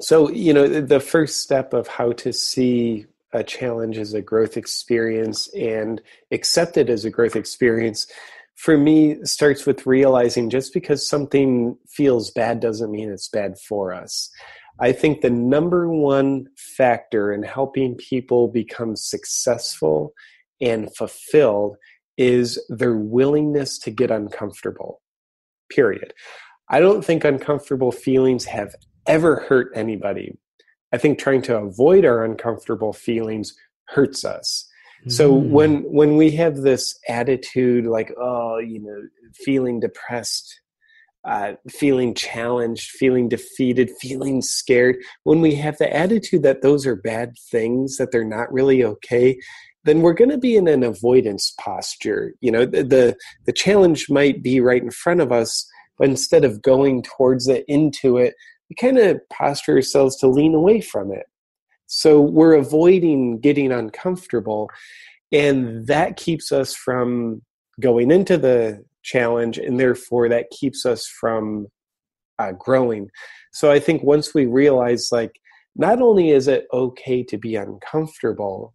So, the first step of how to see a challenge as a growth experience and accept it as a growth experience, for me, starts with realizing just because something feels bad doesn't mean it's bad for us. I think the number one factor in helping people become successful and fulfilled is their willingness to get uncomfortable, period. I don't think uncomfortable feelings have ever hurt anybody. I think trying to avoid our uncomfortable feelings hurts us. So when we have this attitude like, feeling depressed, feeling challenged, feeling defeated, feeling scared, when we have the attitude that those are bad things, that they're not really okay, then we're going to be in an avoidance posture. The challenge might be right in front of us, but instead of going towards it, into it, we kind of posture ourselves to lean away from it. So we're avoiding getting uncomfortable, and that keeps us from going into the challenge, and therefore that keeps us from growing. So I think once we realize, not only is it okay to be uncomfortable,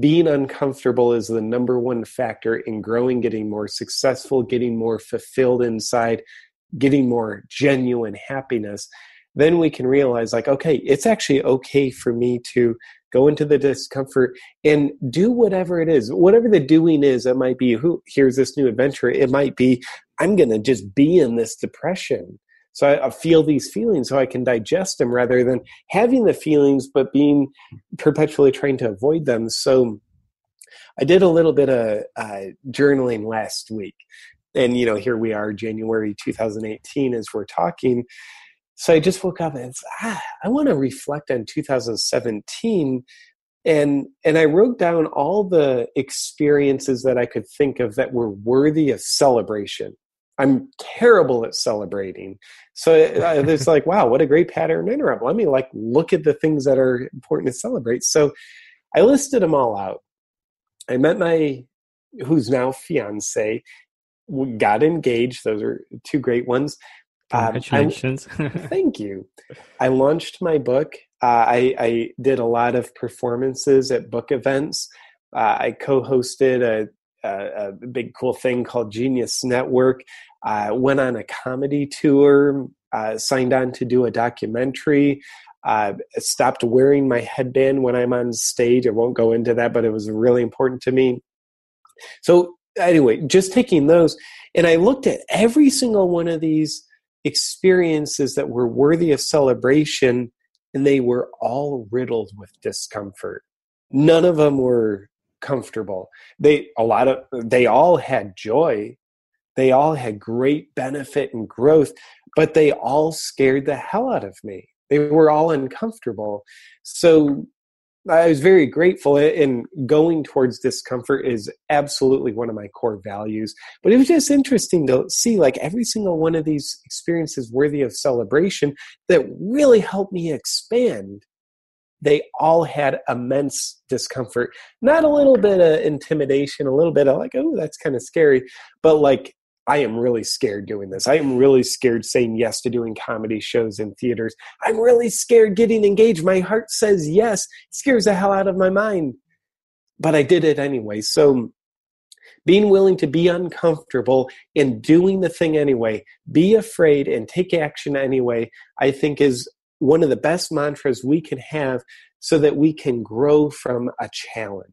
being uncomfortable is the number one factor in growing, getting more successful, getting more fulfilled inside, getting more genuine happiness, then we can realize okay, it's actually okay for me to go into the discomfort and do whatever it is. Whatever the doing is, it might be, here's this new adventure. It might be, I'm going to just be in this depression. So I feel these feelings so I can digest them rather than having the feelings but being perpetually trying to avoid them. So I did a little bit of journaling last week. And, here we are, January 2018, as we're talking. So I just woke up and it's, I want to reflect on 2017. And I wrote down all the experiences that I could think of that were worthy of celebration. I'm terrible at celebrating. So it's wow, what a great pattern interrupt. Let me look at the things that are important to celebrate. So I listed them all out. I met my, who's now fiance, got engaged. Those are two great ones. Congratulations. Thank you. I launched my book. I did a lot of performances at book events. I co-hosted a big cool thing called Genius Network. Went on a comedy tour, signed on to do a documentary, stopped wearing my headband when I'm on stage. I won't go into that, but it was really important to me. So anyway, just taking those, and I looked at every single one of these experiences that were worthy of celebration, and they were all riddled with discomfort. None of them were comfortable. They all had joy. They all had great benefit and growth, but they all scared the hell out of me. They were all uncomfortable. So I was very grateful, and going towards discomfort is absolutely one of my core values. But it was just interesting to see every single one of these experiences worthy of celebration that really helped me expand. They all had immense discomfort, not a little bit of intimidation, a little bit of oh, that's kind of scary, but I am really scared doing this. I am really scared saying yes to doing comedy shows in theaters. I'm really scared getting engaged. My heart says yes. It scares the hell out of my mind. But I did it anyway. So being willing to be uncomfortable and doing the thing anyway, be afraid and take action anyway, I think is one of the best mantras we can have so that we can grow from a challenge.